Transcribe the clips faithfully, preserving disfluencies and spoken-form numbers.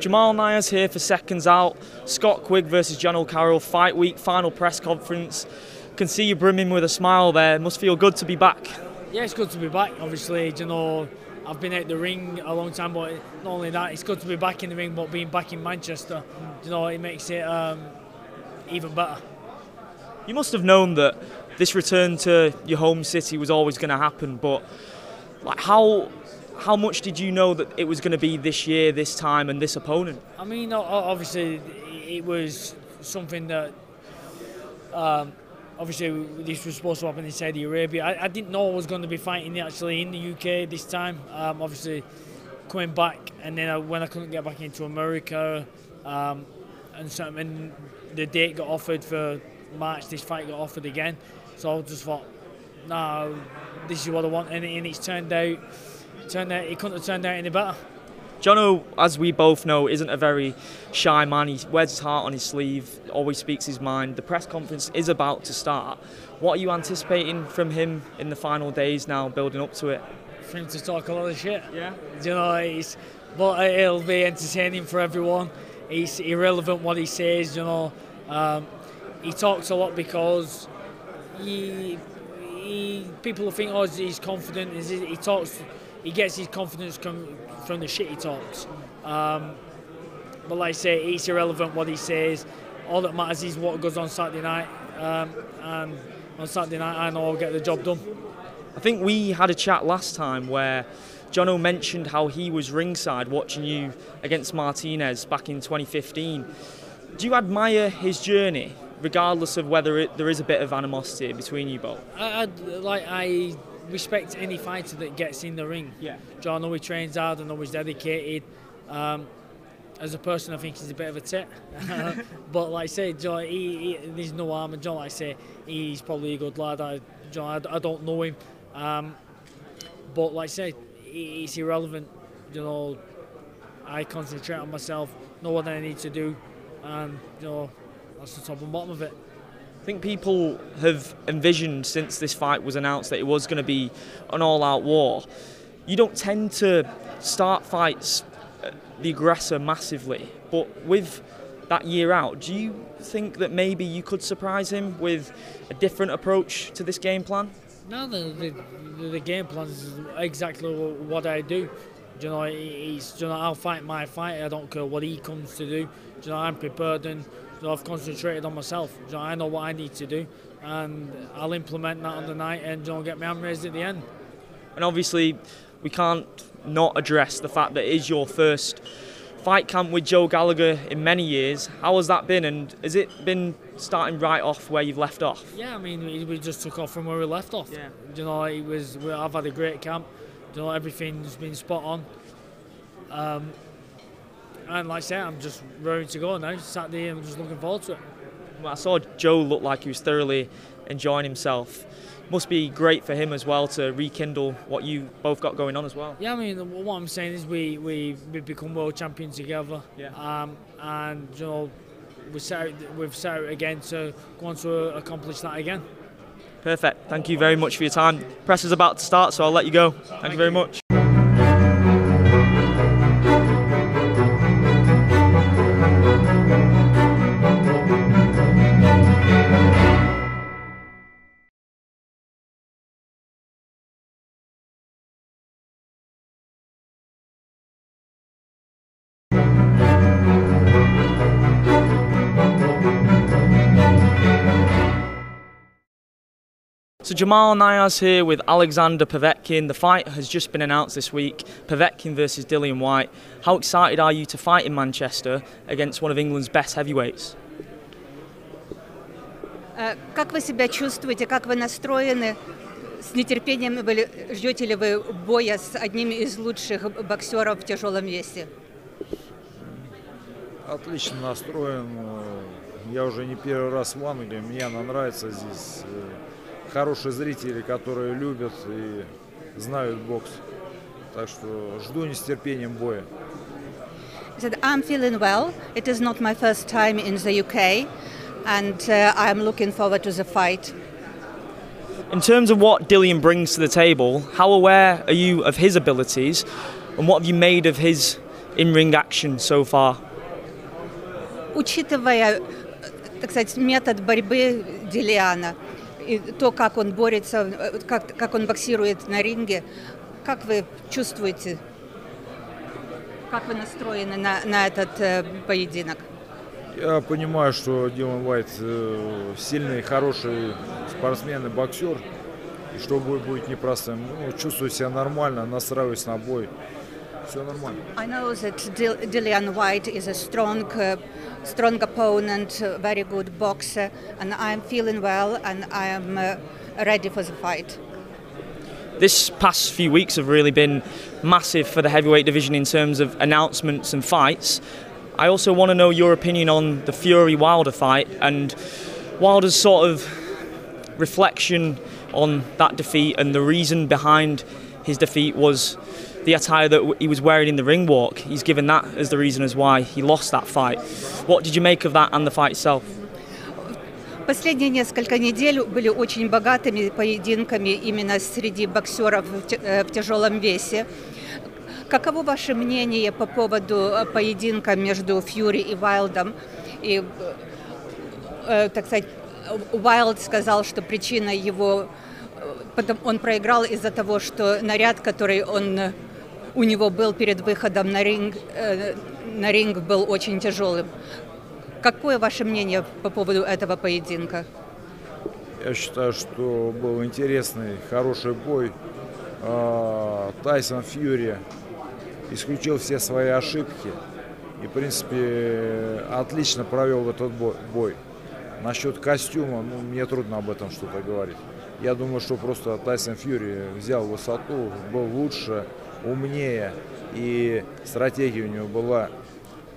Jamal Myers here for Seconds Out. Scott Quigg versus Jono Carroll, fight week, final press conference. Can see you brimming with a smile there. Must feel good to be back. Yeah, it's good to be back. Obviously, you know, I've been out the ring a long time, but not only that, it's good to be back in the ring, but being back in Manchester, you know, it makes it um, even better. You must have known that this return to your home city was always going to happen, but like how... How much did you know that it was going to be this year, this time, and this opponent? I mean, obviously, it was something that, um, obviously, this was supposed to happen in Saudi Arabia. I, I didn't know I was going to be fighting actually in the U K this time. Um, obviously, coming back, and then I, when I couldn't get back into America, um, and, so, and the date got offered for March, this fight got offered again. So I just thought, no, this is what I want, and, and it's turned out. Turned out, he couldn't have turned out any better. Jono, as we both know, isn't a very shy man. He wears his heart on his sleeve, always speaks his mind. The press conference is about to start. What are you anticipating from him in the final days now, building up to it? For him to talk a lot of shit. Yeah. You know, it's, but it'll be entertaining for everyone. It's irrelevant what he says, you know. Um, he talks a lot because he, he, people think, oh, he's confident. He talks... He gets his confidence from the shit he talks. Um, but like I say, it's irrelevant what he says. All that matters is what goes on Saturday night. Um, and on Saturday night, I know I'll get the job done. I think we had a chat last time where Jono mentioned how he was ringside watching you against Martinez back in twenty fifteen. Do you admire his journey, regardless of whether it, there is a bit of animosity between you both? I, I, like, I... respect any fighter that gets in the ring. Yeah. Joe, I know he trains hard, I know he's dedicated. Um, as a person, I think he's a bit of a tit. But like I say, Joe, he, he, there's no harm in Joe. Like I say, he's probably a good lad. I, Joe, I, I don't know him. Um, but like I say, it's irrelevant. You know, I concentrate on myself, know what I need to do, and you know, that's the top and bottom of it. I think people have envisioned since this fight was announced that it was going to be an all-out war. You don't tend to start fights the aggressor massively, but with that year out, do you think that maybe you could surprise him with a different approach to this game plan? No, the, the, the game plan is exactly what I do. You know, it's, you know, I'll fight my fight. I don't care what he comes to do. You know, I'm prepared and you know, I've concentrated on myself. You know, I know what I need to do, and I'll implement that on the night and you know, get my hand raised at the end. And obviously, we can't not address the fact that it is your first fight camp with Joe Gallagher in many years. How has that been, and has it been starting right off where you've left off? Yeah, I mean, we just took off from where we left off. Yeah. You know, it was. I've had a great camp. You know, everything's been spot on. Um, and like I said, I'm just ready to go now. Saturday, I'm just looking forward to it. Well, I saw Joe look like he was thoroughly enjoying himself. Must be great for him as well to rekindle what you both got going on as well. Yeah, I mean, what I'm saying is we we we've become world champions together. Yeah. Um, and you know, we set out, we've set out again to go on to accomplish that again. Perfect. Thank you very much for your time. Press is about to start, so I'll let you go. Thank, Thank you very much. So Jamal Myers here with Alexander Povetkin. The fight has just been announced this week, Povetkin versus Dillian Whyte. How excited are you to fight in Manchester against one of England's best heavyweights? Как вы себя чувствуете? Как вы настроены? С нетерпением ждете ли вы боя с одним из лучших боксеров в тяжелом весе? Отлично настроен. Я уже не первый раз в Англии. Мне она нравится здесь. Хорошие зрители, которые любят и знают бокс. Так что жду нетерпением боя. I'm feeling well. It is not my first time in the U K, and uh, I'm looking forward to the fight. In terms of what Dillian brings to the table, how aware are you of his abilities, and what have you made of his in-ring action so far. Учитывая, так сказать, метод борьбы Диллиана и то, как он борется, как как он боксирует на ринге, как вы чувствуете, как вы настроены на на этот э, поединок? Я понимаю, что Дилан Уайт э, сильный, хороший спортсмен и боксер, и что бой будет непростым. Ну, чувствую себя нормально, настраиваюсь на бой. Все нормально. I know that Dillian Whyte is a strong, uh, strong opponent, uh, very good boxer, and I'm feeling well, and I am uh, ready for the fight. This past few weeks have really been massive for the heavyweight division in terms of announcements and fights. I also want to know your opinion on the Fury-Wilder fight and Wilder's sort of reflection on that defeat, and the reason behind his defeat was the attire that he was wearing in the ring walk. He's given that as the reason as why he lost that fight. What did you make of that and the fight itself? Последние несколько недель были очень богатыми поединками именно среди боксеров в тяжелом весе. Каково ваше мнение по поводу поединка между Фьюри и Уайлдом? И, так сказать, Уайлд сказал, что причина его... Он проиграл из-за того, что наряд, который он, у него был перед выходом на ринг, на ринг был очень тяжелым. Какое ваше мнение по поводу этого поединка? Я считаю, что был интересный, хороший бой. Тайсон Фьюри исключил все свои ошибки и, в принципе, отлично провел этот бой. Насчет костюма, ну, мне трудно об этом что-то говорить. Я думаю, что просто Тайсон Фьюри взял высоту, был лучше, умнее, и стратегия у него была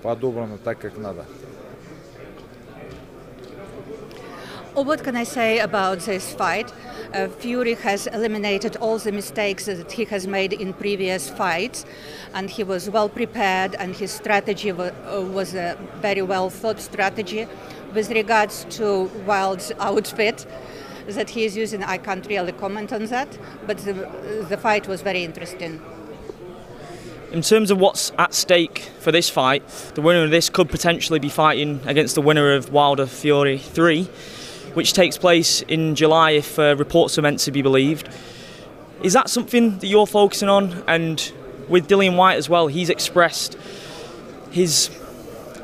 подобрана так, как надо. Well, what can I say about this fight? Uh, Fury has eliminated all the mistakes that he has made in previous fights, and he was well prepared, and his strategy was, uh, was a very well thought strategy. With regards to Wild's outfit that he is using, I can't really comment on that, but the, the fight was very interesting. In terms of what's at stake for this fight, the winner of this could potentially be fighting against the winner of Wilder Fury three, which takes place in July if uh, reports are meant to be believed. Is that something that you're focusing on? And with Dillian Whyte as well, he's expressed his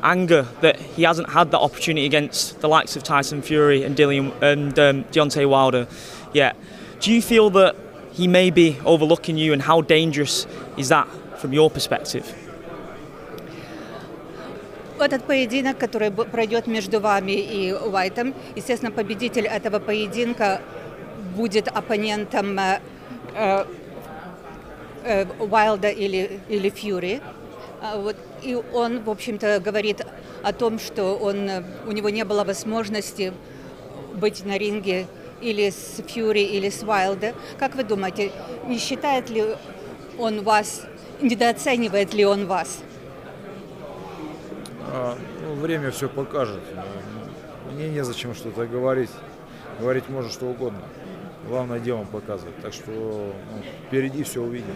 anger that he hasn't had that opportunity against the likes of Tyson Fury and Dillian and um, Deontay Wilder yet. Do you feel that he may be overlooking you, and how dangerous is that from your perspective? Этот поединок, который пройдет между вами и Уайтом, естественно, победитель этого поединка будет оппонентом Уайлда или или Фьюри. Вот, и он, в общем-то, говорит о том, что он, у него не было возможности быть на ринге или с Фьюри, или с Уайлда. Как вы думаете, не считает ли он вас, недооценивает ли он вас? А, ну, время все покажет. Мне незачем что-то говорить. Говорить можно что угодно. Главное, делом показывать. Так что ну, впереди все увидим.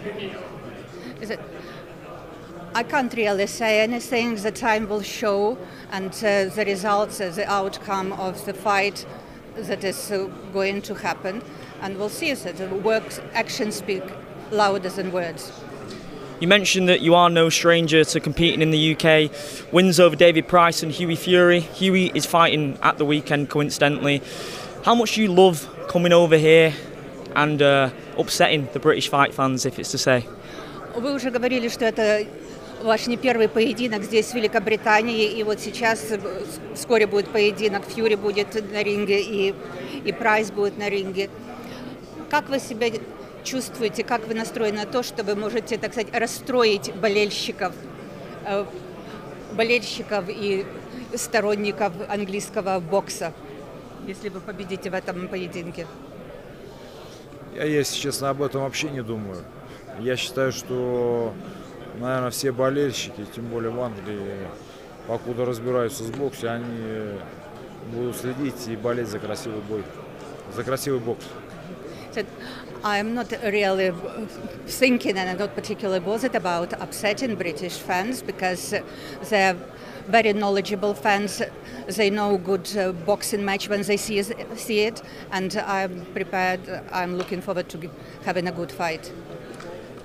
I can't really say anything. The time will show, and uh, the results, uh, the outcome of the fight that is uh, going to happen, and we'll see that the works, actions speak louder than words. You mentioned that you are no stranger to competing in the U K. Wins over David Price and Hughie Fury. Hughie is fighting at the weekend, coincidentally. How much do you love coming over here and uh, upsetting the British fight fans, if it's to say? Вы уже говорили, что это ваш не первый поединок здесь, в Великобритании, и вот сейчас вскоре будет поединок, Фьюри будет на ринге, и, и Прайс будет на ринге. Как вы себя чувствуете, как вы настроены на то, что вы можете, так сказать, расстроить болельщиков, болельщиков и сторонников английского бокса, если вы победите в этом поединке? Я, если честно, об этом вообще не думаю. Я считаю, что... Наверное, все болельщики, тем более в Англии, покуда разбираются с боксом, они будут следить и болеть за красивый бой, за красивый бокс. that I'm not really thinking, and I'm not particularly bothered about upsetting British fans, because they're very knowledgeable fans. They know good uh, boxing match when they see, see it, and I'm prepared. I'm looking forward to having a good fight.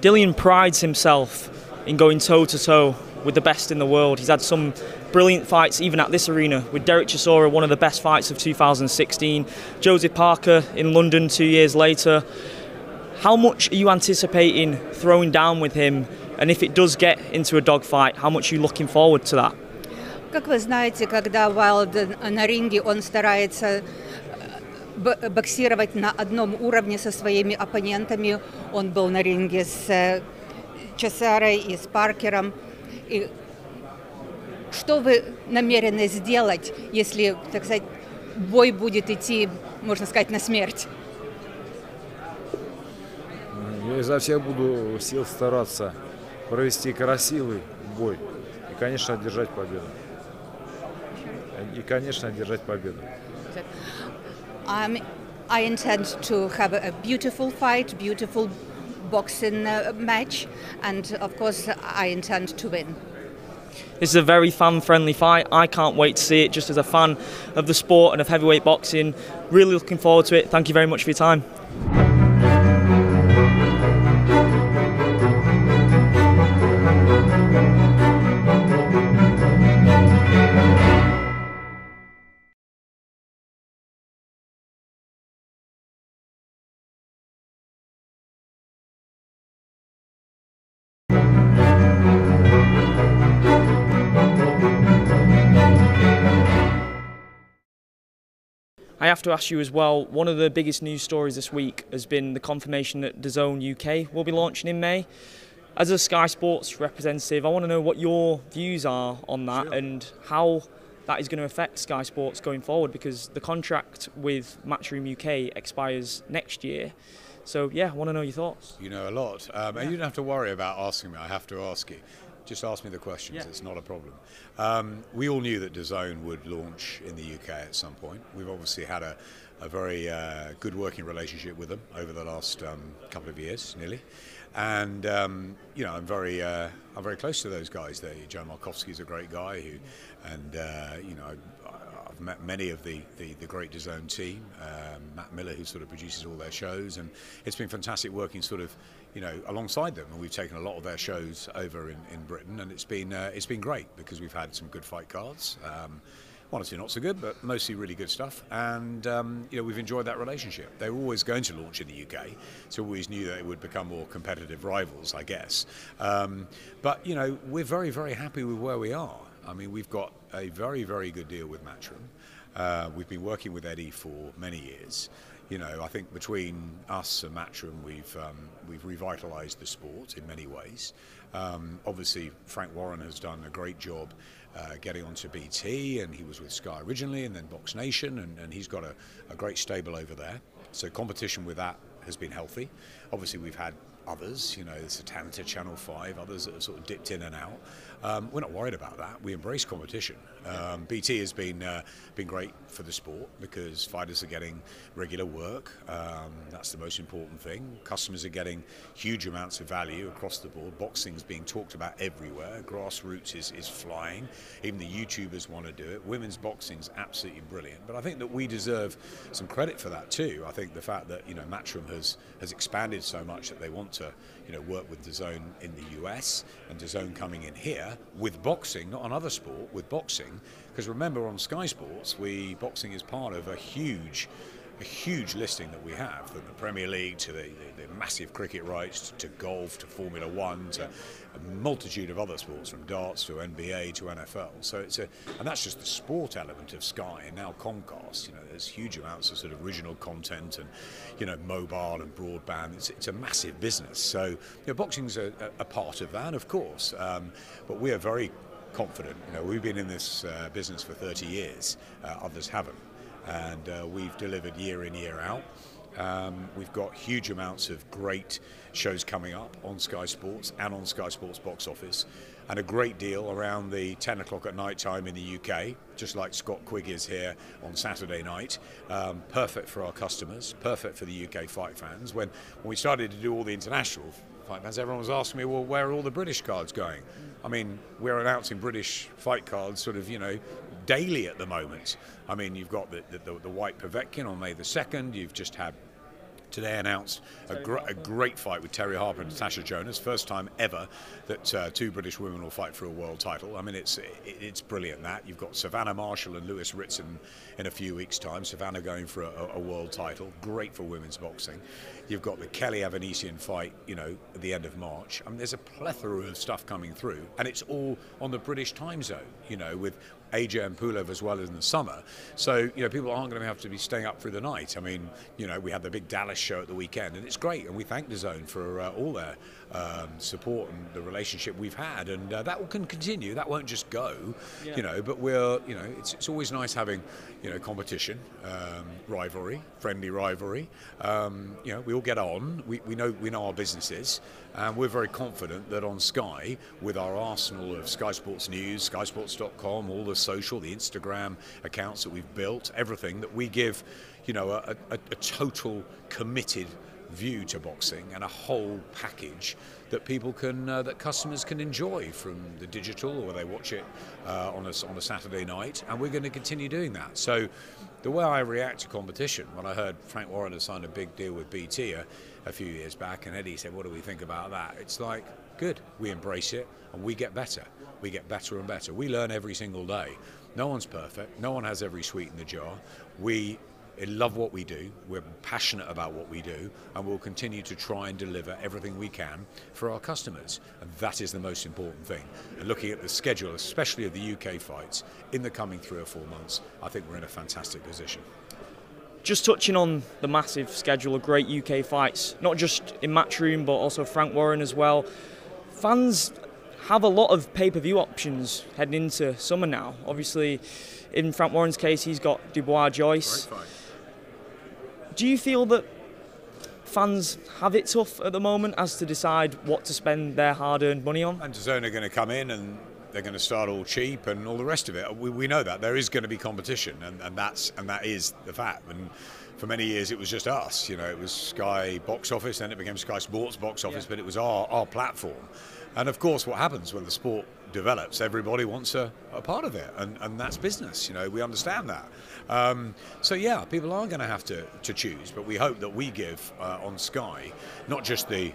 Dillian prides himself in going toe-to-toe with the best in the world. He's had some brilliant fights even at this arena, with Derek Chisora, one of the best fights of two thousand sixteen, Joseph Parker in London two years later. How much are you anticipating throwing down with him, and if it does get into a dogfight, how much are you looking forward to that? Как вы знаете, когда Wilder на ринге, он старается боксировать на одном уровне со своими оппонентами. Он был на ринге с Чесарой и с Паркером. И что вы намерены сделать, если, так сказать, бой будет идти, можно сказать, на смерть? Я изо всех буду сил стараться провести красивый бой и, конечно, одержать победу. И, конечно, одержать победу. Um, I intend to have a beautiful fight, beautiful boxing uh, match, and of course I intend to win. This is a very fan-friendly fight. I can't wait to see it, just as a fan of the sport and of heavyweight boxing. Really looking forward to it. Thank you very much for your time. I have to ask you as well, one of the biggest news stories this week has been the confirmation that D A Z N U K will be launching in May. As a Sky Sports representative, I want to know what your views are on that sure. and how that is going to affect Sky Sports going forward, because the contract with Matchroom U K expires next year. So yeah, I want to know your thoughts. You know a lot, um, yeah. and you don't have to worry about asking me, I have to ask you. Just ask me the questions, yeah. It's not a problem. Um, we all knew that D A Z N would launch in the U K at some point. We've obviously had a, a very uh, good working relationship with them over the last um, couple of years, nearly. And, um, you know, I'm very uh, I'm very close to those guys. They, Joe Markovsky's a great guy, who, and, uh, you know, I've met many of the, the, the great D A Z N team, um, Matt Miller, who sort of produces all their shows, and it's been fantastic working sort of, you know, alongside them, and we've taken a lot of their shows over in, in Britain, and it's been uh, it's been great, because we've had some good fight cards, um, one or two not so good, but mostly really good stuff, and um, you know, we've enjoyed that relationship. They were always going to launch in the U K, so we always knew that it would become more competitive rivals, I guess. Um, but you know, we're very very happy with where we are. I mean, we've got a very very good deal with Matchroom. Uh, we've been working with Eddie for many years. You know, I think between us and Matchroom, we've um, we've revitalised the sport in many ways. Um, obviously, Frank Warren has done a great job uh, getting onto B T, and he was with Sky originally, and then Box Nation, and, and he's got a, a great stable over there. So competition with that has been healthy. Obviously, we've had others, you know, the Satanta, Channel five, others that have sort of dipped in and out. Um, we're not worried about that. We embrace competition. Um, B T has been uh, been great for the sport, because fighters are getting regular work. Um, that's the most important thing. Customers are getting huge amounts of value across the board. Boxing is being talked about everywhere. Grassroots is, is flying. Even the YouTubers want to do it. Women's boxing is absolutely brilliant. But I think that we deserve some credit for that too. I think the fact that, you know, Matchroom has, has expanded so much that they want to, you know, work with D A Z N in the U S, and D A Z N coming in here with boxing, not another sport, with boxing, because remember, on Sky Sports, we boxing is part of a huge a huge listing that we have, from the Premier League to the, the, the massive cricket rights, to, to golf, to Formula One, to a multitude of other sports, from darts to N B A to N F L. So it's a, and that's just the sport element of Sky, and now Comcast. You know, there's huge amounts of sort of original content, and, you know, mobile and broadband. It's, it's a massive business. So, you know, boxing's a, a part of that, of course. Um, but we are very confident. You know, we've been in this uh, business for thirty years. Uh, others haven't. And uh, we've delivered year in, year out. Um, we've got huge amounts of great shows coming up on Sky Sports and on Sky Sports Box Office, and a great deal around the ten o'clock at night time in the U K, just like Scott Quigg is here on Saturday night. Um, perfect for our customers, perfect for the U K fight fans. When, when we started to do all the international fight fans, everyone was asking me, well, where are all the British cards going? I mean, we're announcing British fight cards sort of, you know, daily at the moment. I mean, you've got the, the, the, the White Povetkin on May the second, you've just had today announced a, gr a great fight with Terry Harper and Natasha Jonas, first time ever that uh, two British women will fight for a world title. I mean, it's it, it's brilliant that. You've got Savannah Marshall and Lewis Ritson in a few weeks' time, Savannah going for a, a world title, great for women's boxing. You've got the Kelly Avenisian fight, you know, at the end of March. I mean, there's a plethora of stuff coming through, and it's all on the British time zone, you know, with A J and Pulev as well as in the summer. So, you know, people aren't going to have to be staying up through the night. I mean, you know, we had the big Dallas show at the weekend, and it's great, and we thank DAZN for uh, all their um, support and the relationship we've had, and uh, that can continue. That won't just go, yeah. You know, but we're, you know, it's, it's always nice having, you know, competition, um, rivalry, friendly rivalry. Um, you know, we all get on. We, we, know, we know our businesses, and we're very confident that on Sky, with our arsenal of Sky Sports News, sky sports dot com, all the social, the Instagram accounts that we've built, everything, that we give, you know, a, a, a total committed view to boxing and a whole package that people can, uh, that customers can enjoy from the digital, or they watch it uh, on, a, on a Saturday night, and we're going to continue doing that. So the way I react to competition, when I heard Frank Warren had signed a big deal with B T a, a few years back, and Eddie said, what do we think about that? It's like, good, we embrace it, and we get better. We get better and better. We learn every single day. No one's perfect. No one has every sweet in the jar. We love what we do. We're passionate about what we do, and we'll continue to try and deliver everything we can for our customers. And that is the most important thing. And looking at the schedule, especially of the U K fights, in the coming three or four months, I think we're in a fantastic position. Just touching on the massive schedule of great U K fights, not just in Matchroom, but also Frank Warren as well. Fans have a lot of pay-per-view options heading into summer now. Obviously, in Frank Warren's case, he's got Dubois, Joyce. Do you feel that fans have it tough at the moment as to decide what to spend their hard-earned money on? And DAZN are going to come in, and they're going to start all cheap and all the rest of it. We, we know that there is going to be competition, and, and that's and that is the fact. And for many years, it was just us. You know, it was Sky Box Office, then it became Sky Sports Box Office, yeah. But it was our our platform. And of course, what happens when the sport develops, everybody wants a, a part of it, and, and that's business, you know, we understand that. Um, so yeah, people are going to have to to choose, but we hope that we give uh, on Sky, not just the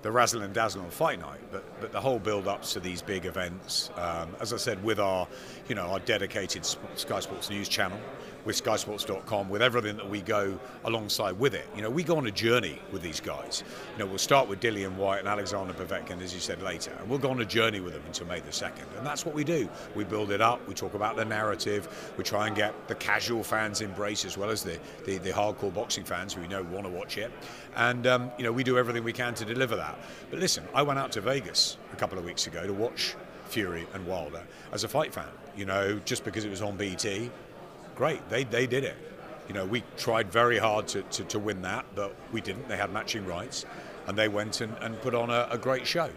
the razzle and dazzle on fight night, but but the whole build-ups to these big events. Um, as I said, with our, you know, our dedicated Sky Sports News channel, with sky sports dot com, with everything that we go alongside with it. You know, we go on a journey with these guys. You know, we'll start with Dillian Whyte and Alexander Povetkin, as you said, later, and we'll go on a journey with them until May the second, and that's what we do. We build it up, we talk about the narrative, we try and get the casual fans embrace as well as the, the, the hardcore boxing fans who we know want to watch it, and, um, you know, we do everything we can to deliver that. But listen, I went out to Vegas a couple of weeks ago to watch Fury and Wilder as a fight fan, you know, just because it was on B T. Great, they, they did it. You know, we tried very hard to, to, to win that, but we didn't. They had matching rights, and they went and, and put on a, a great show.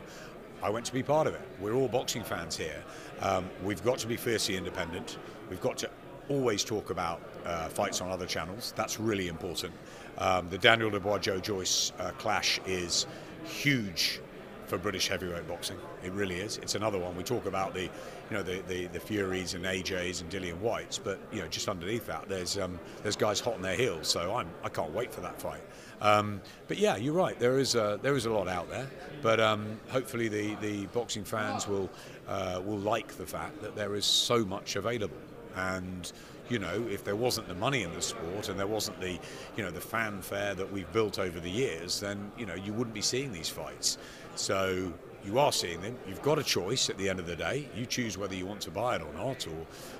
I went to be part of it. We're all boxing fans here. Um, we've got to be fiercely independent. We've got to always talk about uh, fights on other channels. That's really important. Um, the Daniel Dubois, Joe Joyce uh, clash is huge for British heavyweight boxing. It really is. It's another one. We talk about the, you know, the, the, the Furies and A Js and Dillian Whytes, but, you know, just underneath that, there's um, there's guys hot on their heels. So I'm I can't wait for that fight. Um, but yeah, you're right. There is a, there is a lot out there, but um, hopefully the the boxing fans will uh, will like the fact that there is so much available. And, you know, if there wasn't the money in the sport and there wasn't the, you know, the fanfare that we've built over the years, then, you know, you wouldn't be seeing these fights. So you are seeing them. You've got a choice at the end of the day. You choose whether you want to buy it or not, or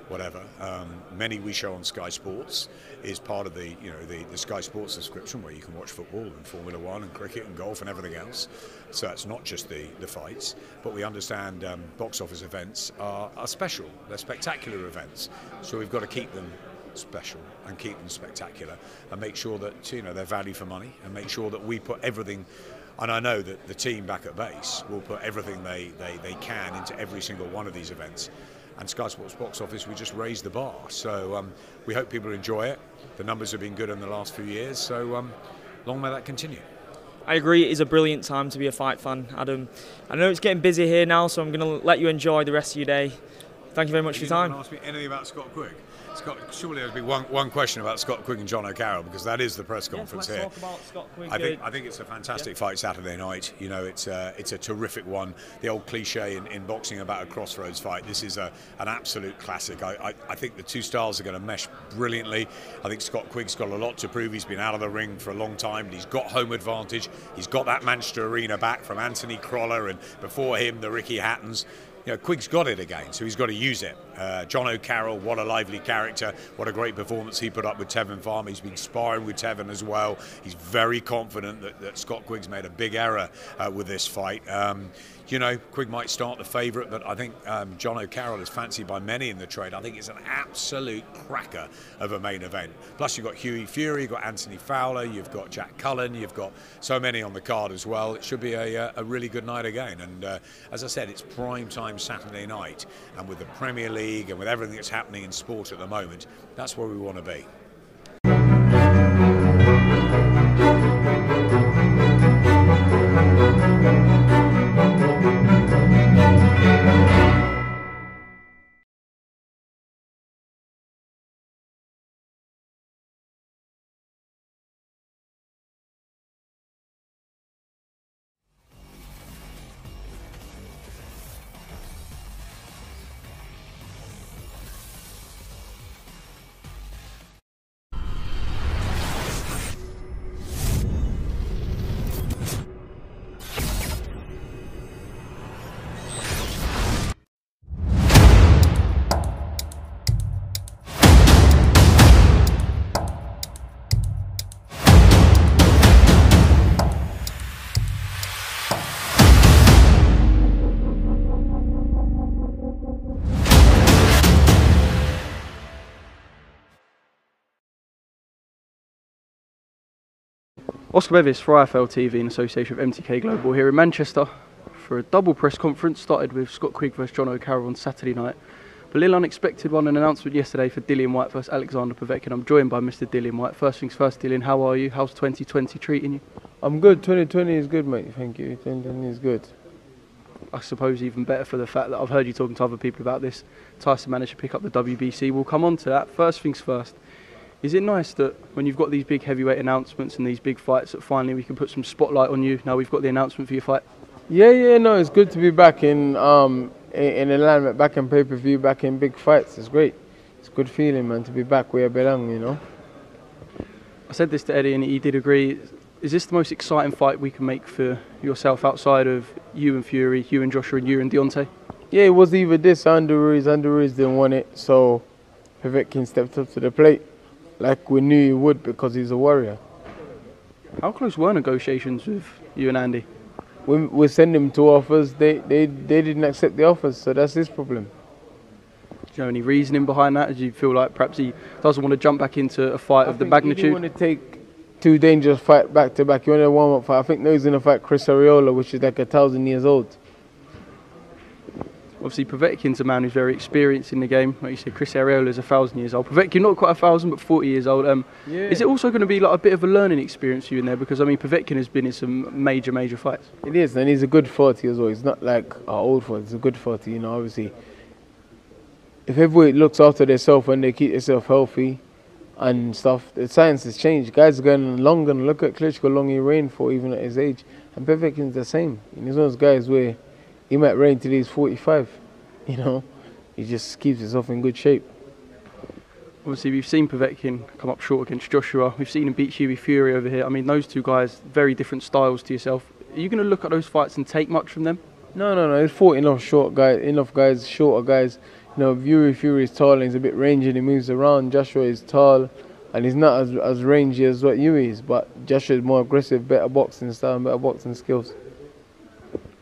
whatever. Um, many we show on Sky Sports is part of the, you know, the, the Sky Sports subscription, where you can watch football and Formula One and cricket and golf and everything else. So it's not just the, the fights, but we understand um, box office events are, are special. They're spectacular events. So we've got to keep them special and keep them spectacular and make sure that, you know, they're value for money and make sure that we put everything. And I know that the team back at base will put everything they, they, they can into every single one of these events. And Sky Sports Box Office, we just raised the bar. So um, we hope people enjoy it. The numbers have been good in the last few years. So um, long may that continue. I agree, it is a brilliant time to be a fight fan, Adam. I know it's getting busy here now, so I'm going to let you enjoy the rest of your day. Thank you very much you for your time. You didn't ask me anything about Scott Quigg. Scott, surely there'll be one, one question about Scott Quigg and Jono Carroll, because that is the press conference yes, let's here. Talk about Scott Quigg. I think, I think it's a fantastic yeah. fight Saturday night. You know, it's a, it's a terrific one. The old cliche in, in boxing about a crossroads fight. This is a, an absolute classic. I, I, I think the two styles are going to mesh brilliantly. I think Scott Quigg's got a lot to prove. He's been out of the ring for a long time, and he's got home advantage. He's got that Manchester arena back from Anthony Croller and before him the Ricky Hattons. You know, Quigg's got it again, so he's got to use it. Uh, Jono Carroll, what a lively character. What a great performance he put up with Tevin Farmer. He's been sparring with Tevin as well. He's very confident that, that Scott Quigg's made a big error uh, with this fight. Um, you know, Quigg might start the favourite, but I think um, Jono Carroll is fancied by many in the trade. I think it's an absolute cracker of a main event. Plus, you've got Hughie Fury, you've got Anthony Fowler, you've got Jack Cullen, you've got so many on the card as well. It should be a, a really good night again. And uh, as I said, it's prime time Saturday night, and with the Premier League and with everything that's happening in sport at the moment, that's where we want to be. Oscar Bevis for I F L T V in association with M T K Global here in Manchester for a double press conference, started with Scott Quigg versus Jono Carroll on Saturday night. But a little unexpected one, an announcement yesterday for Dillian Whyte versus Alexander Povetkin. I'm joined by Mister Dillian Whyte. First things first, Dillian, how are you? How's twenty twenty treating you? I'm good. twenty twenty is good, mate. Thank you. twenty twenty is good. I suppose even better for the fact that I've heard you talking to other people about this. Tyson managed to pick up the W B C. We'll come on to that. First things first. Is it nice that when you've got these big heavyweight announcements and these big fights that finally we can put some spotlight on you? Now we've got the announcement for your fight. Yeah, yeah, no, it's good to be back in um, in alignment, back in pay-per-view, back in big fights. It's great. It's a good feeling, man, to be back where I belong, you know. I said this to Eddie and he did agree. Is this the most exciting fight we can make for yourself outside of you and Fury, you and Joshua and you and Deontay? Yeah, it was either this, Andy Ruiz, Andy Ruiz didn't want it, so Povetkin stepped up to the plate. Like we knew he would, because he's a warrior. How close were negotiations with you and Andy? We, we sent him two offers. They, they, they didn't accept the offers, so that's his problem. Do you know any reasoning behind that? Do you feel like perhaps he doesn't want to jump back into a fight I of the magnitude? He didn't want to take two dangerous fights back to back. He wanted a warm-up fight. I think now he's going to fight Chris Arreola, which is like a thousand years old. Obviously, Povetkin's a man who's very experienced in the game. Like you said, Chris Arreola's a thousand years old. Povetkin, not quite a thousand, but forty years old. Um, yeah. Is it also going to be like a bit of a learning experience for you in there? Because I mean, Povetkin has been in some major, major fights. It is, and he's a good forty as well. He's not like our old forty. He's a good forty, you know. Obviously, if everybody looks after themselves and they keep themselves healthy and stuff, the science has changed. Guys are going long, and look at Klitschko, long he reigned for even at his age, and Povetkin's the same. And he's one of those guys where he might reign till he's forty-five, you know. He just keeps himself in good shape. Obviously, we've seen Povetkin come up short against Joshua. We've seen him beat Hughie Fury over here. I mean, those two guys, very different styles to yourself. Are you going to look at those fights and take much from them? No, no, no. There's fought enough short guys, enough guys, shorter guys. You know, Hughie Fury is tall and he's a bit rangy and he moves around. Joshua is tall and he's not as, as rangy as what Hughie is, but Joshua is more aggressive, better boxing style and better boxing skills.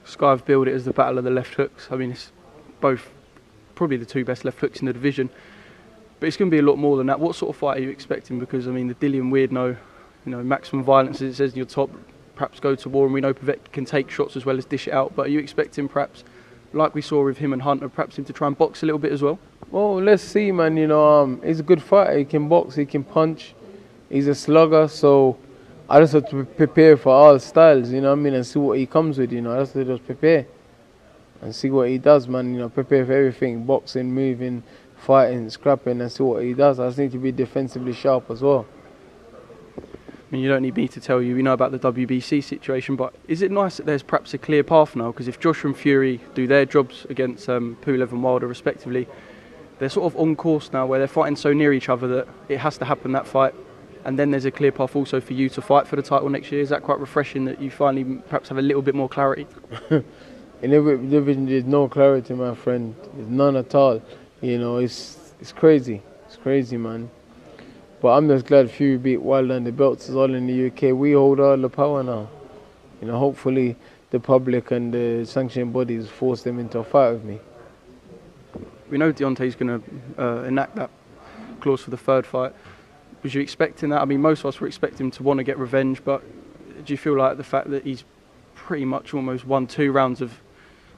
Sky have billed it as the battle of the left hooks. I mean, it's both probably the two best left hooks in the division. but it's going to be a lot more than that. What sort of fight are you expecting? Because I mean, the Dillian Whyte, no, you know, maximum violence as it says in your top, perhaps go to war, and we know Povetkin can take shots as well as dish it out. But are you expecting perhaps, like we saw with him and Hunter, perhaps him to try and box a little bit as well? Well, let's see, man. You know, um, he's a good fighter. He can box, he can punch. He's a slugger, so I just have to prepare for all styles, you know what I mean, and see what he comes with, you know. I just have to just prepare and see what he does, man. You know, prepare for everything, boxing, moving, fighting, scrapping, and see what he does. I just need to be defensively sharp as well. I mean, you don't need me to tell you, we know about the W B C situation, but is it nice that there's perhaps a clear path now? Because if Joshua and Fury do their jobs against um, Pulev and Wilder respectively, they're sort of on course now where they're fighting so near each other that it has to happen, that fight. And then there's a clear path also for you to fight for the title next year. Is that quite refreshing that you finally perhaps have a little bit more clarity? In every division there's no clarity, my friend. There's none at all. You know, it's, it's crazy. It's crazy, man. But I'm just glad Fury beat Wilder and the belts is all in the U K. We hold all the power now. You know, hopefully the public and the sanctioning bodies force them into a fight with me. We know Deontay's going to uh, enact that clause for the third fight. Was you expecting that? I mean, most of us were expecting him to want to get revenge, but do you feel like the fact that he's pretty much almost won two rounds of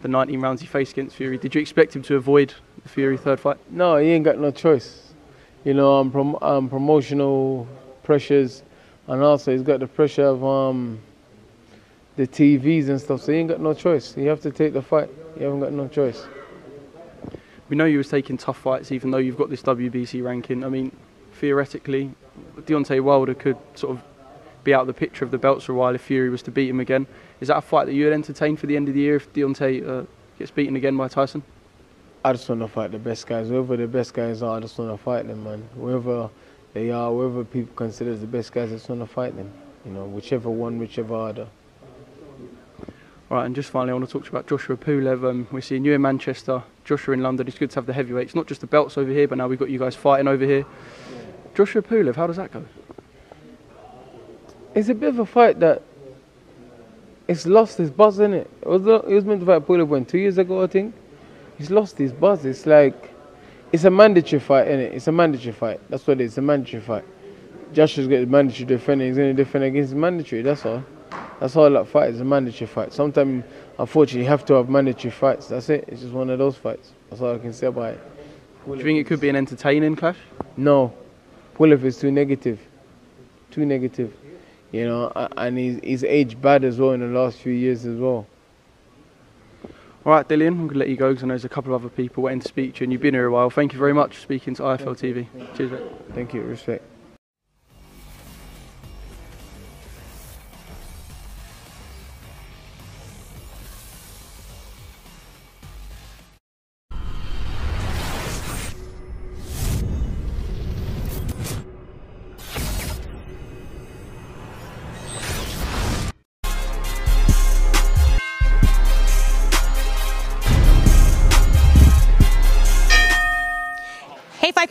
the nineteen rounds he faced against Fury, did you expect him to avoid the Fury third fight? No, he ain't got no choice. You know, um, prom um, promotional pressures, and also he's got the pressure of um, the T Vs and stuff, so he ain't got no choice. You have to take the fight. You haven't got no choice. We know you was taking tough fights, even though you've got this W B C ranking. I mean, theoretically, Deontay Wilder could sort of be out of the picture of the belts for a while if Fury was to beat him again. Is that a fight that you would entertain for the end of the year if Deontay uh, gets beaten again by Tyson? I just want to fight the best guys. Whoever the best guys are, I just want to fight them, man. Whoever they are, whoever people consider the best guys, I just want to fight them. You know, whichever one, whichever other. All right, and just finally, I want to talk to you about Joshua Pulev. Um, we're seeing you in Manchester, Joshua in London. It's good to have the heavyweights, not just the belts over here, but now we've got you guys fighting over here. Joshua Pulev, how does that go? It's a bit of a fight that it's lost its buzz, isn't it? It was, it was meant to fight Pulev when, two years ago, I think. He's lost his buzz. It's like, it's a mandatory fight, isn't it? It's a mandatory fight. That's what it is. It's a mandatory fight. Joshua's got the mandatory defending. He's going to defend against the mandatory. That's all. That's all that fight is, a mandatory fight. Sometimes, unfortunately, you have to have mandatory fights. That's it. It's just one of those fights. That's all I can say about it. Do you think it could be an entertaining clash? No. Pulev is too negative. Too negative. You know, and he's, he's aged bad as well in the last few years as well. All right, Dillian, I'm going to let you go because I know there's a couple of other people waiting to speak to you and you've been here a while. Thank you very much for speaking to I F L T V. Cheers, mate. Thank you. Respect.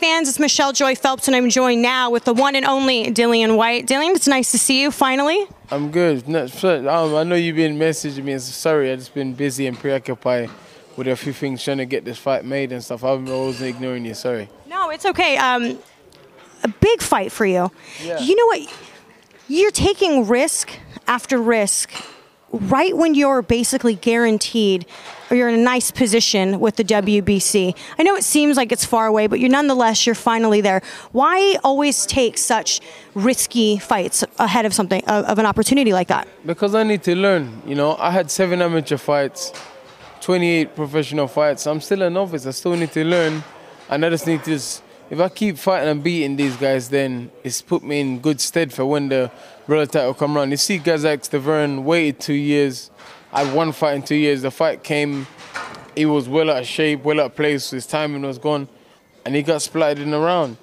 Fans, it's Michelle Joy Phelps, and I'm joined now with the one and only Dillian Whyte. Dillian, it's nice to see you finally. I'm good. No, um, I know you've been messaging me, and sorry, I've just been busy and preoccupied with a few things trying to get this fight made and stuff. I'm always ignoring you. Sorry. No, it's okay. Um, a big fight for you. Yeah. You know what? You're taking risk after risk, right when you're basically guaranteed, or you're in a nice position with the W B C. I know it seems like it's far away, but you're nonetheless, you're finally there. Why always take such risky fights ahead of something, of an opportunity like that? Because I need to learn. You know, I had seven amateur fights, twenty-eight professional fights. I'm still a novice. I still need to learn. And I just need to, just, if I keep fighting and beating these guys, then it's put me in good stead for when the brother title come around. You see guys like Tevin waited two years. I had one fight in two years. The fight came, he was well out of shape, well out of place, his timing was gone, and he got splattered in the round.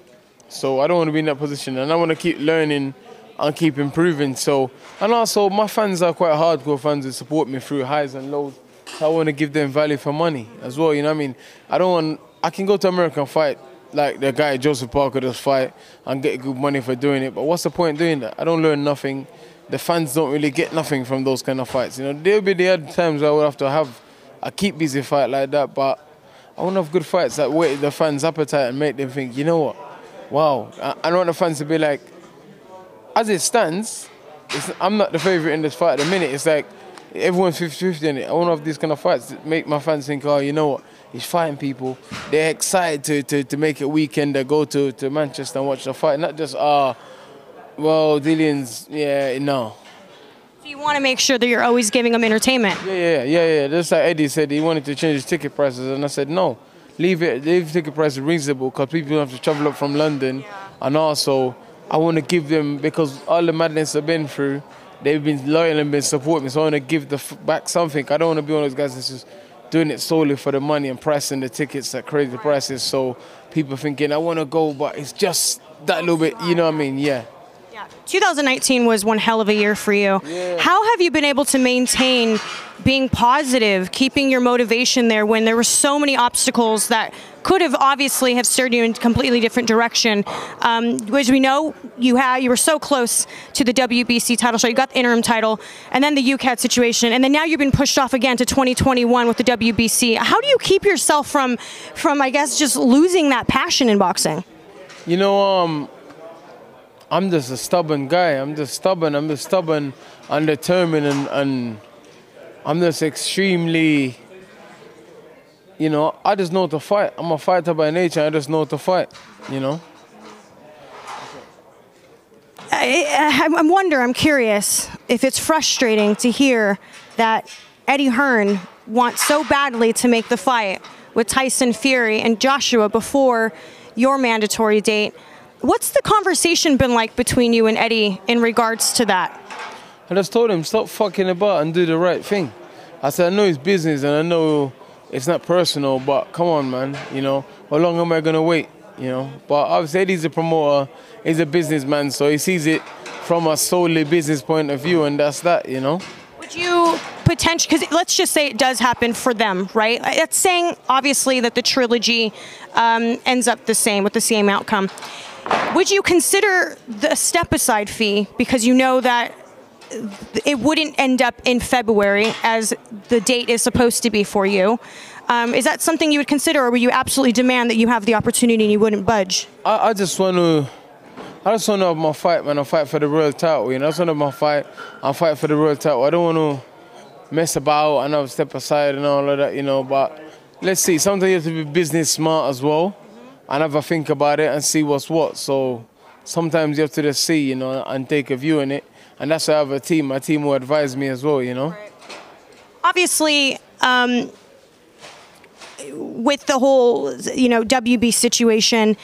So I don't want to be in that position, and I want to keep learning and keep improving. So, and also, my fans are quite hardcore fans who support me through highs and lows. So I want to give them value for money as well, you know what I mean? I don't want, I can go to America and fight like the guy Joseph Parker does fight and get good money for doing it, but what's the point doing that? I don't learn nothing. The fans don't really get nothing from those kind of fights. You know, there'll be the other times I would have to have a keep busy fight like that, but I want to have good fights that whet the fans' appetite and make them think, you know what, wow. I, I don't want the fans to be like, as it stands, it's, I'm not the favourite in this fight at the minute. It's like, everyone's fifty fifty in it. I want to have these kind of fights that make my fans think, oh, you know what, he's fighting people. They're excited to, to, to make it weekend. They go to, to Manchester and watch the fight. Not just, ah, oh, well, Dillian's, yeah, no. So you want to make sure that you're always giving them entertainment. Yeah, yeah, yeah, yeah. Just like Eddie said, he wanted to change his ticket prices. And I said, no, leave it. Leave the ticket prices reasonable because people don't have to travel up from London. Yeah. And also, I want to give them, because all the madness I've been through, they've been loyal and been supporting me, so I want to give the f back something. I don't want to be one of those guys that's just doing it solely for the money and pricing the tickets at crazy prices. So people thinking, I want to go, but it's just that little bit, you know what I mean? Yeah. Yeah. two thousand nineteen was one hell of a year for you. Yeah. How have you been able to maintain being positive, keeping your motivation there when there were so many obstacles that could have obviously have steered you in a completely different direction? Um, as we know, you had you were so close to the W B C title shot. You got the interim title, and then the U C A T situation, and then now you've been pushed off again to twenty twenty-one with the W B C. How do you keep yourself from, from I guess, just losing that passion in boxing? You know, um, I'm just a stubborn guy. I'm just stubborn. I'm just stubborn and determined, and, and I'm just extremely... You know, I just know to fight. I'm a fighter by nature. I just know to fight, you know. I, I, I wonder, I'm curious if it's frustrating to hear that Eddie Hearn wants so badly to make the fight with Tyson Fury and Joshua before your mandatory date. What's the conversation been like between you and Eddie in regards to that? I just told him, stop fucking about and do the right thing. I said, I know it's business and I know... it's not personal, but come on, man, you know, how long am I going to wait, you know? But obviously Eddie's a promoter, he's a businessman, so he sees it from a solely business point of view, and that's that, you know? Would you potentially, because let's just say it does happen for them, right? That's saying, obviously, that the trilogy um, ends up the same, with the same outcome. Would you consider the step-aside fee, because you know that it wouldn't end up in February as the date is supposed to be for you? Um, is that something you would consider, or would you absolutely demand that you have the opportunity and you wouldn't budge? I, I just want to, I just want to have my fight, man. I fight for the world title, you know. I just want to have my fight. I fight for the world title. I don't want to mess about and I'll step aside and all of that, you know. But let's see. Sometimes you have to be business smart as well, and have a think about it and see what's what. So sometimes you have to just see, you know, and take a view in it. And that's why I have a team. My team will advise me as well, you know? Right. Obviously, um, with the whole, you know, W B situation,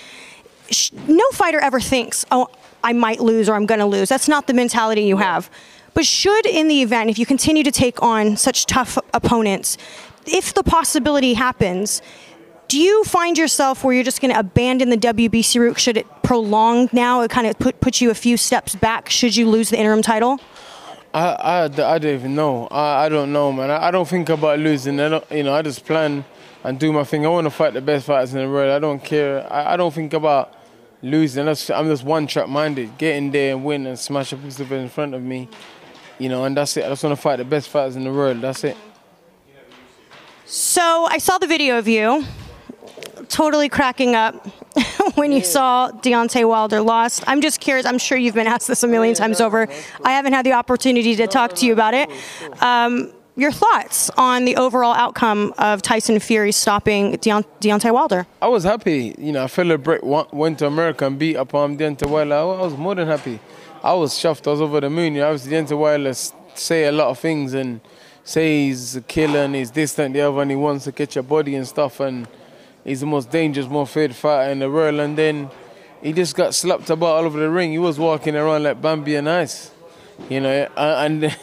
sh no fighter ever thinks, oh, I might lose or I'm going to lose. That's not the mentality you have. But should, in the event, if you continue to take on such tough opponents, if the possibility happens, do you find yourself where you're just going to abandon the W B C route? Should it prolong now? It kind of put, put you a few steps back. Should you lose the interim title? I, I, I don't even know. I, I don't know, man. I, I don't think about losing. I don't, you know, I just plan and do my thing. I want to fight the best fighters in the world. I don't care. I, I don't think about losing. That's, I'm just one-track minded. Get in there and win and smash a piece of it in front of me. You know, and that's it. I just want to fight the best fighters in the world. That's it. So I saw the video of you totally cracking up when you yeah. saw Deontay Wilder lost. I'm just curious. I'm sure you've been asked this a million yeah, times no, over. No, cool. I haven't had the opportunity to no, talk no, to you about no, it. Cool, cool. Um, your thoughts on the overall outcome of Tyson Fury stopping Deont Deontay Wilder? I was happy. You know, I fell a break, went to America and beat up on Deontay Wilder. I was more than happy. I was chuffed. I was over the moon. You know, obviously Deontay Wilder say a lot of things and say he's a killer and he's this and the other and he wants to catch your body and stuff, and he's the most dangerous, most feared fighter in the world. And then he just got slapped about all over the ring. He was walking around like Bambi on ice, you know. And, and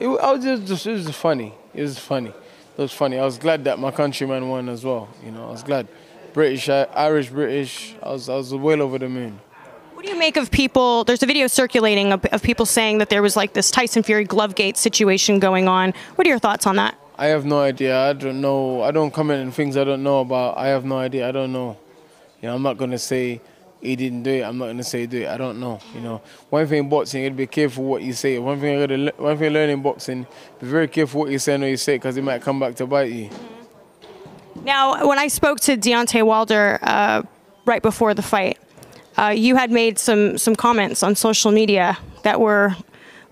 it, I was just, just, it was funny. It was funny. It was funny. I was glad that my countryman won as well. You know, I was glad. British, Irish, British. I was, I was well over the moon. What do you make of people? There's a video circulating of, of people saying that there was like this Tyson Fury Glovegate situation going on. What are your thoughts on that? I have no idea. I don't know. I don't comment on things I don't know about. I have no idea. I don't know. You know, I'm not going to say he didn't do it. I'm not going to say he did it. I don't know. You know, one thing in boxing, you got to be careful what you say. One thing I got to, one thing I learned in boxing, be very careful what you say and what you say, because it might come back to bite you. Now, when I spoke to Deontay Wilder uh, right before the fight, uh, you had made some some comments on social media that were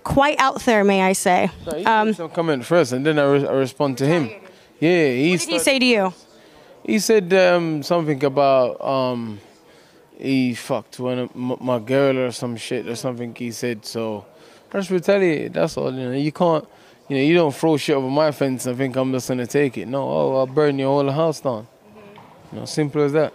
quite out there, may I say. No, he um, made some comment first, and then I, re I respond to him. Yeah, he what did he say to you? He said um, something about um, he fucked one of my girl or some shit or something. He said, so I just retaliated. That's all. You know, you can't. You know, you don't throw shit over my fence and think I'm just gonna take it. No, oh, I'll burn your whole house down. You know, simple as that.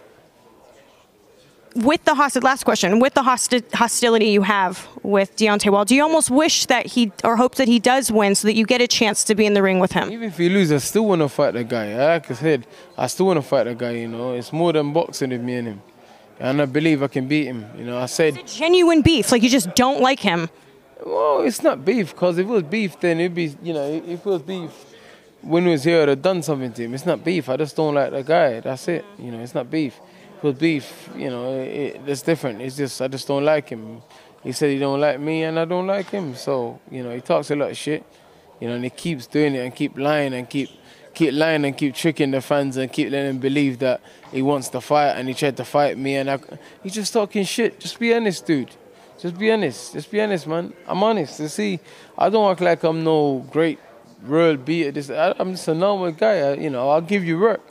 With the hostility, last question, with the hosti hostility you have with Deontay Wilder, do you almost wish that he, or hope that he does win so that you get a chance to be in the ring with him? Even if he loses, I still want to fight the guy. Like I said, I still want to fight the guy, you know. It's more than boxing with me and him. And I believe I can beat him, you know. I said... It's a genuine beef, like you just don't like him. Well, it's not beef, because if it was beef, then it'd be, you know, if it was beef when he was here, I'd have done something to him. It's not beef. I just don't like the guy. That's it. You know, it's not beef. With beef, you know, it, it's different. It's just, I just don't like him. He said he don't like me and I don't like him. So, you know, he talks a lot of shit, you know, and he keeps doing it and keep lying and keep keep lying and keep tricking the fans and keep letting them believe that he wants to fight and he tried to fight me and I, he's just talking shit. Just be honest, dude. Just be honest. Just be honest, man. I'm honest. You see, I don't act like I'm no great world beater. This, I, I'm just a normal guy. I, you know, I'll give you work.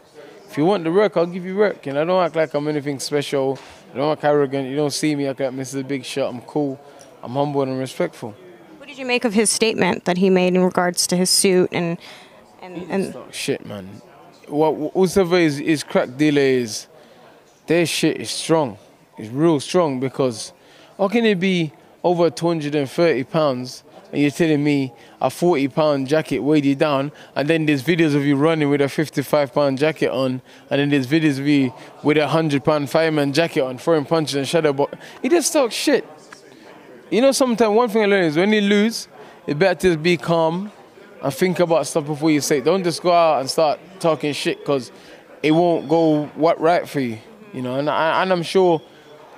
If you want the work, I'll give you work. And I don't act like I'm anything special. I don't act arrogant. You don't see me act like Mister Big Shot. I'm cool. I'm humble and respectful. What did you make of his statement that he made in regards to his suit and... and, and shit, man. What, whatever his, his crack dealer is, their shit is strong. It's real strong because how can it be over two hundred and thirty pounds and you're telling me a forty pound jacket weighed you down, and then there's videos of you running with a fifty-five pound jacket on, and then there's videos of you with a one hundred pound fireman jacket on, throwing punches and shadow box. He just talks shit. You know, sometimes one thing I learned is when you lose, it better just be calm and think about stuff before you say it. Don't just go out and start talking shit because it won't go what right for you. You know, and, I, and I'm sure,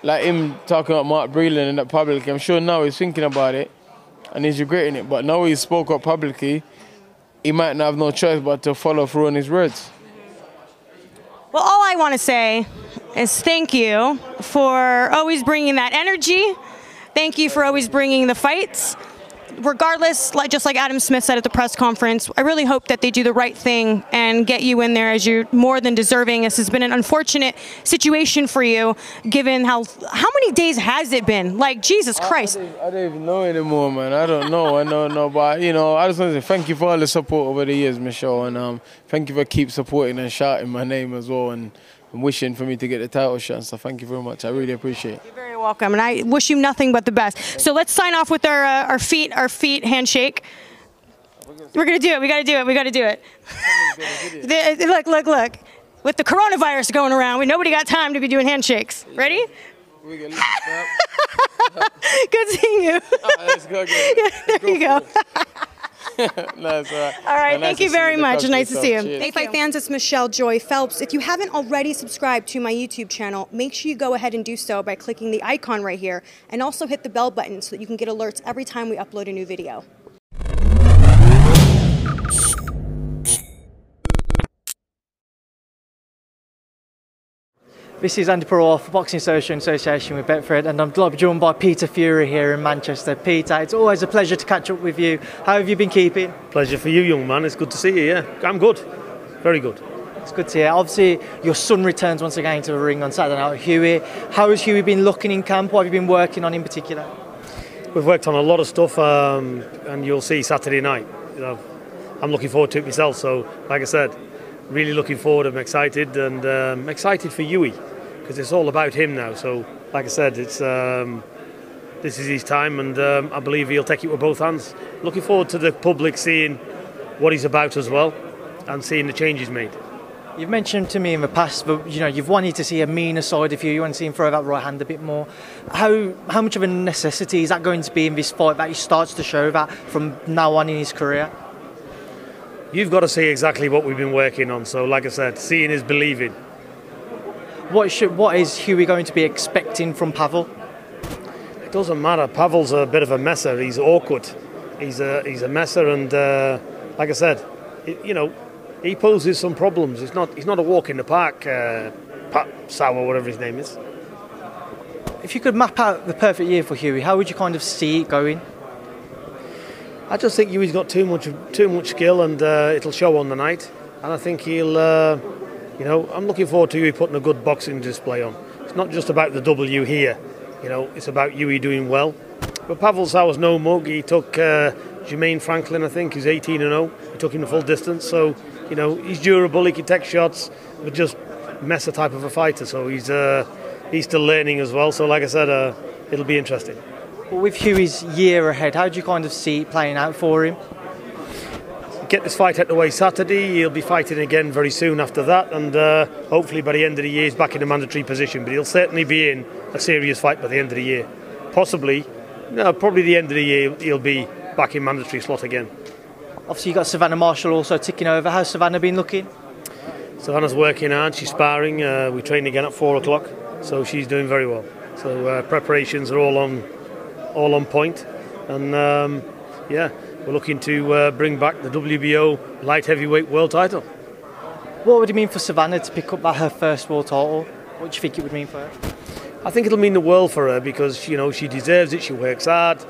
like him talking about Mark Breland in that public, I'm sure now he's thinking about it. And he's regretting it. But now he spoke up publicly, he might not have no choice but to follow through on his words. Well, all I want to say is thank you for always bringing that energy. Thank you for always bringing the fights. Regardless, just like Adam Smith said at the press conference, I really hope that they do the right thing and get you in there as you're more than deserving. This has been an unfortunate situation for you, given how how many days has it been? Like, Jesus Christ. I, I, don't, I don't even know anymore, man. I don't know. I don't know. But, you know, I just want to say thank you for all the support over the years, Michelle. And um, thank you for keep supporting and shouting my name as well. And, and wishing for me to get the title shot. So thank you very much. I really appreciate it. You're very welcome. And I wish you nothing but the best. So let's sign off with our, uh, our feet, our feet handshake. We're going to do it. We got to do it. We got to do it. the, look, look, look. With the coronavirus going around, we, nobody got time to be doing handshakes. Ready? Good seeing you. Oh, let's go, yeah, there go you go. Nice, right. All right, thank you very much. Nice to see you. Hey, fight fans, it's Michelle Joy Phelps. If you haven't already subscribed to my YouTube channel, make sure you go ahead and do so by clicking the icon right here, and also hit the bell button so that you can get alerts every time we upload a new video. This is Andy Perrault for Boxing Social in association with Betfred, and I'm joined by Peter Fury here in Manchester. Peter, it's always a pleasure to catch up with you. How have you been keeping? Pleasure for you, young man. It's good to see you, yeah. I'm good. Very good. It's good to hear. Obviously, your son returns once again to the ring on Saturday night. Hughie, how has Hughie been looking in camp? What have you been working on in particular? We've worked on a lot of stuff, um, and you'll see Saturday night. You know, I'm looking forward to it myself, so like I said, really looking forward. I'm excited, and um, excited for Hughie because it's all about him now. So, like I said, it's um, this is his time, and um, I believe he'll take it with both hands. Looking forward to the public seeing what he's about as well, and seeing the changes made. You've mentioned to me in the past that you know you've wanted to see a meaner side of you. You want to see him throw that right hand a bit more. How how much of a necessity is that going to be in this fight that he starts to show that from now on in his career? You've got to see exactly what we've been working on. So, like I said, seeing is believing. What should, what is Hughie going to be expecting from Pavel? It doesn't matter. Pavel's a bit of a messer. He's awkward. He's a he's a messer, and uh, like I said, it, you know, he poses some problems. It's not he's not a walk in the park. Uh, Pat Sauer, whatever his name is. if you could map out the perfect year for Hughie, how would you kind of see it going? I just think Hughie's got too much too much skill, and uh, it'll show on the night. And I think he'll, uh, you know, I'm looking forward to Hughie putting a good boxing display on. It's not just about the W here, you know, it's about Hughie doing well. But Pavel Sauer's no mug. He took uh, Jermaine Franklin, I think, he's eighteen and oh. He took him the full distance, so, you know, he's durable, he can take shots, but just mess the type of a fighter. So he's, uh, he's still learning as well. So like I said, uh, it'll be interesting. With Hughie's year ahead, how do you kind of see it playing out for him? Get this fight out of the way Saturday, he'll be fighting again very soon after that, and uh, hopefully by the end of the year he's back in a mandatory position, but he'll certainly be in a serious fight by the end of the year. Possibly, no, probably the end of the year he'll be back in mandatory slot again. Obviously you've got Savannah Marshall also ticking over. How's Savannah been looking? Savannah's working hard, she's sparring, uh, we train again at four o'clock, so she's doing very well. So uh, preparations are all on all on point, and um, yeah, we're looking to uh, bring back the W B O light heavyweight world title. What would it mean for Savannah to pick up that, her first world title? What do you think it would mean for her? I think it'll mean the world for her, because you know she deserves it. She works hard.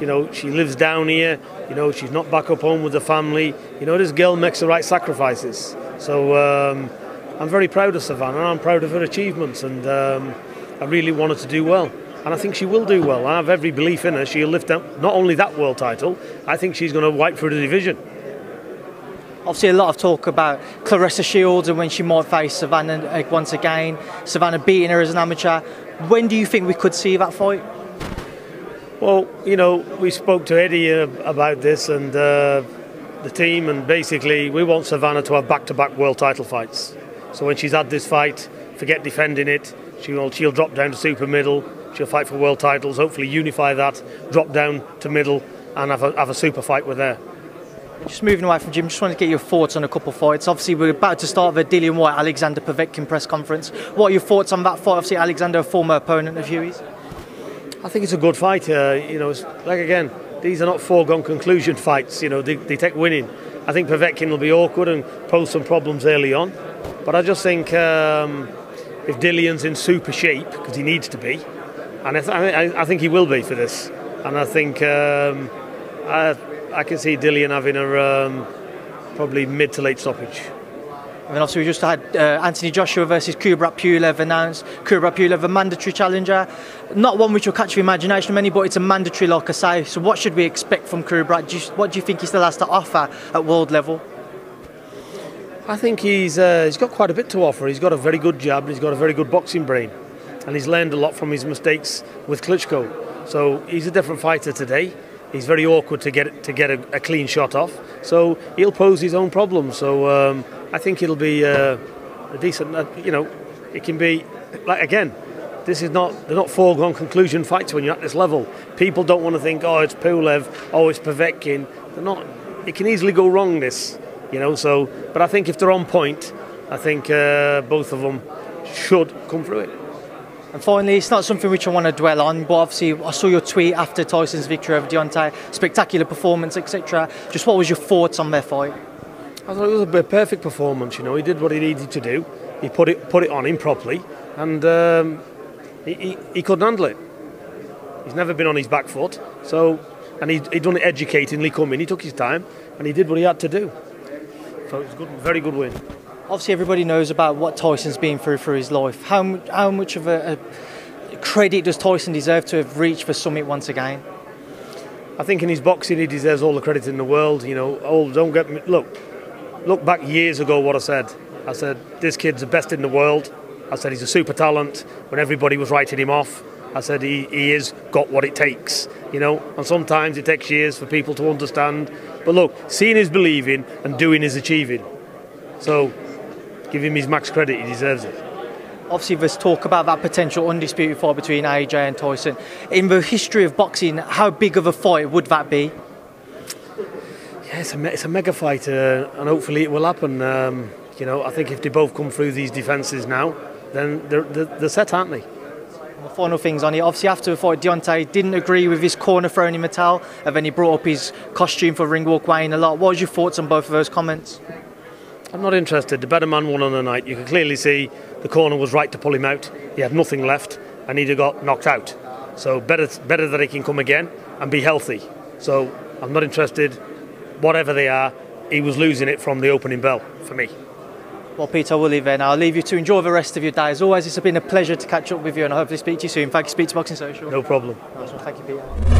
You know she lives down here. You know she's not back up home with the family. You know this girl makes the right sacrifices. So um, I'm very proud of Savannah. I'm proud of her achievements, and um, I really want her to do well. And I think she will do well. I have every belief in her. She'll lift up not only that world title, I think she's going to wipe through the division. Obviously, a lot of talk about Clarissa Shields and when she might face Savannah once again. Savannah beating her as an amateur. When do you think we could see that fight? Well, you know, we spoke to Eddie about this and uh, the team, and basically we want Savannah to have back-to-back world title fights. So when she's had this fight, forget defending it. She'll, she'll drop down to super middle. She'll fight for world titles, hopefully unify that, drop down to middle, and have a, have a super fight with her. Just moving away from Jim, just want to get your thoughts on a couple of fights. Obviously, we're about to start the Dillian Whyte, Alexander Povetkin press conference. What are your thoughts on that fight? Obviously, Alexander, a former opponent of Hughie's. I think it's a good fight. Uh, you know, it's, like again, these are not foregone conclusion fights. You know, they, they take winning. I think Povetkin will be awkward and pose some problems early on. But I just think um, if Dillian's in super shape, because he needs to be, and I, th I think he will be for this. And I think um, I, I can see Dillian having a um, probably mid to late stoppage. I mean, obviously we just had uh, Anthony Joshua versus Kubrat Pulev announced. Kubrat Pulev, a mandatory challenger. Not one which will catch the imagination of many, but it's a mandatory, like I say. So what should we expect from Kubrat? Do you, what do you think he still has to offer at world level? I think he's, uh, he's got quite a bit to offer. He's got a very good jab, he's got a very good boxing brain. And he's learned a lot from his mistakes with Klitschko. So he's a different fighter today. He's very awkward to get to get a, a clean shot off. So he'll pose his own problems. So um, I think it'll be uh, a decent. Uh, you know, it can be. Like again, this is not they're not foregone conclusion fights when you're at this level. People don't want to think, oh, it's Pulev, oh, it's Povetkin. They're not. It can easily go wrong. This, you know. So, but I think if they're on point, I think uh, both of them should come through it. And finally, it's not something which I want to dwell on, but obviously I saw your tweet after Tyson's victory over Deontay, spectacular performance, et cetera. Just what was your thoughts on their fight? I thought it was a perfect performance, you know. He did what he needed to do. He put it, put it on him properly, and um, he, he, he couldn't handle it. He's never been on his back foot, so, and he, he done it educatingly coming. He took his time, and he did what he had to do. So it was a good, very good win. Obviously, everybody knows about what Tyson's been through through his life. How, how much of a, a credit does Tyson deserve to have reached the summit once again? I think in his boxing, he deserves all the credit in the world. You know, all, don't get me, look, look back years ago what I said. I said, this kid's the best in the world. I said, he's a super talent when everybody was writing him off. I said, he, he has got what it takes, you know, and sometimes it takes years for people to understand. But look, seeing is believing and doing is achieving. So, give him his max credit, he deserves it. Obviously there's talk about that potential undisputed fight between A J and Tyson. In the history of boxing, how big of a fight would that be? Yeah, it's a, it's a mega fight, uh, and hopefully it will happen. Um, you know, I think if they both come through these defences now, then they're, they're, they're set, aren't they? The final things on it, obviously after the fight, Deontay didn't agree with his corner thrown in Mattel, and then he brought up his costume for ring walk weighing a lot. What was your thoughts on both of those comments? I'm not interested. The better man won on the night. You can clearly see the corner was right to pull him out. He had nothing left. and he got knocked out. So better, better that he can come again and be healthy. So I'm not interested, whatever they are, he was losing it from the opening bell for me. Well, Peter, we'll leave there now. I'll leave you to enjoy the rest of your day. As always, it's been a pleasure to catch up with you, and I hope to speak to you soon. Thank you, speak to Boxing Social. No problem. Nice one. Thank you, Peter.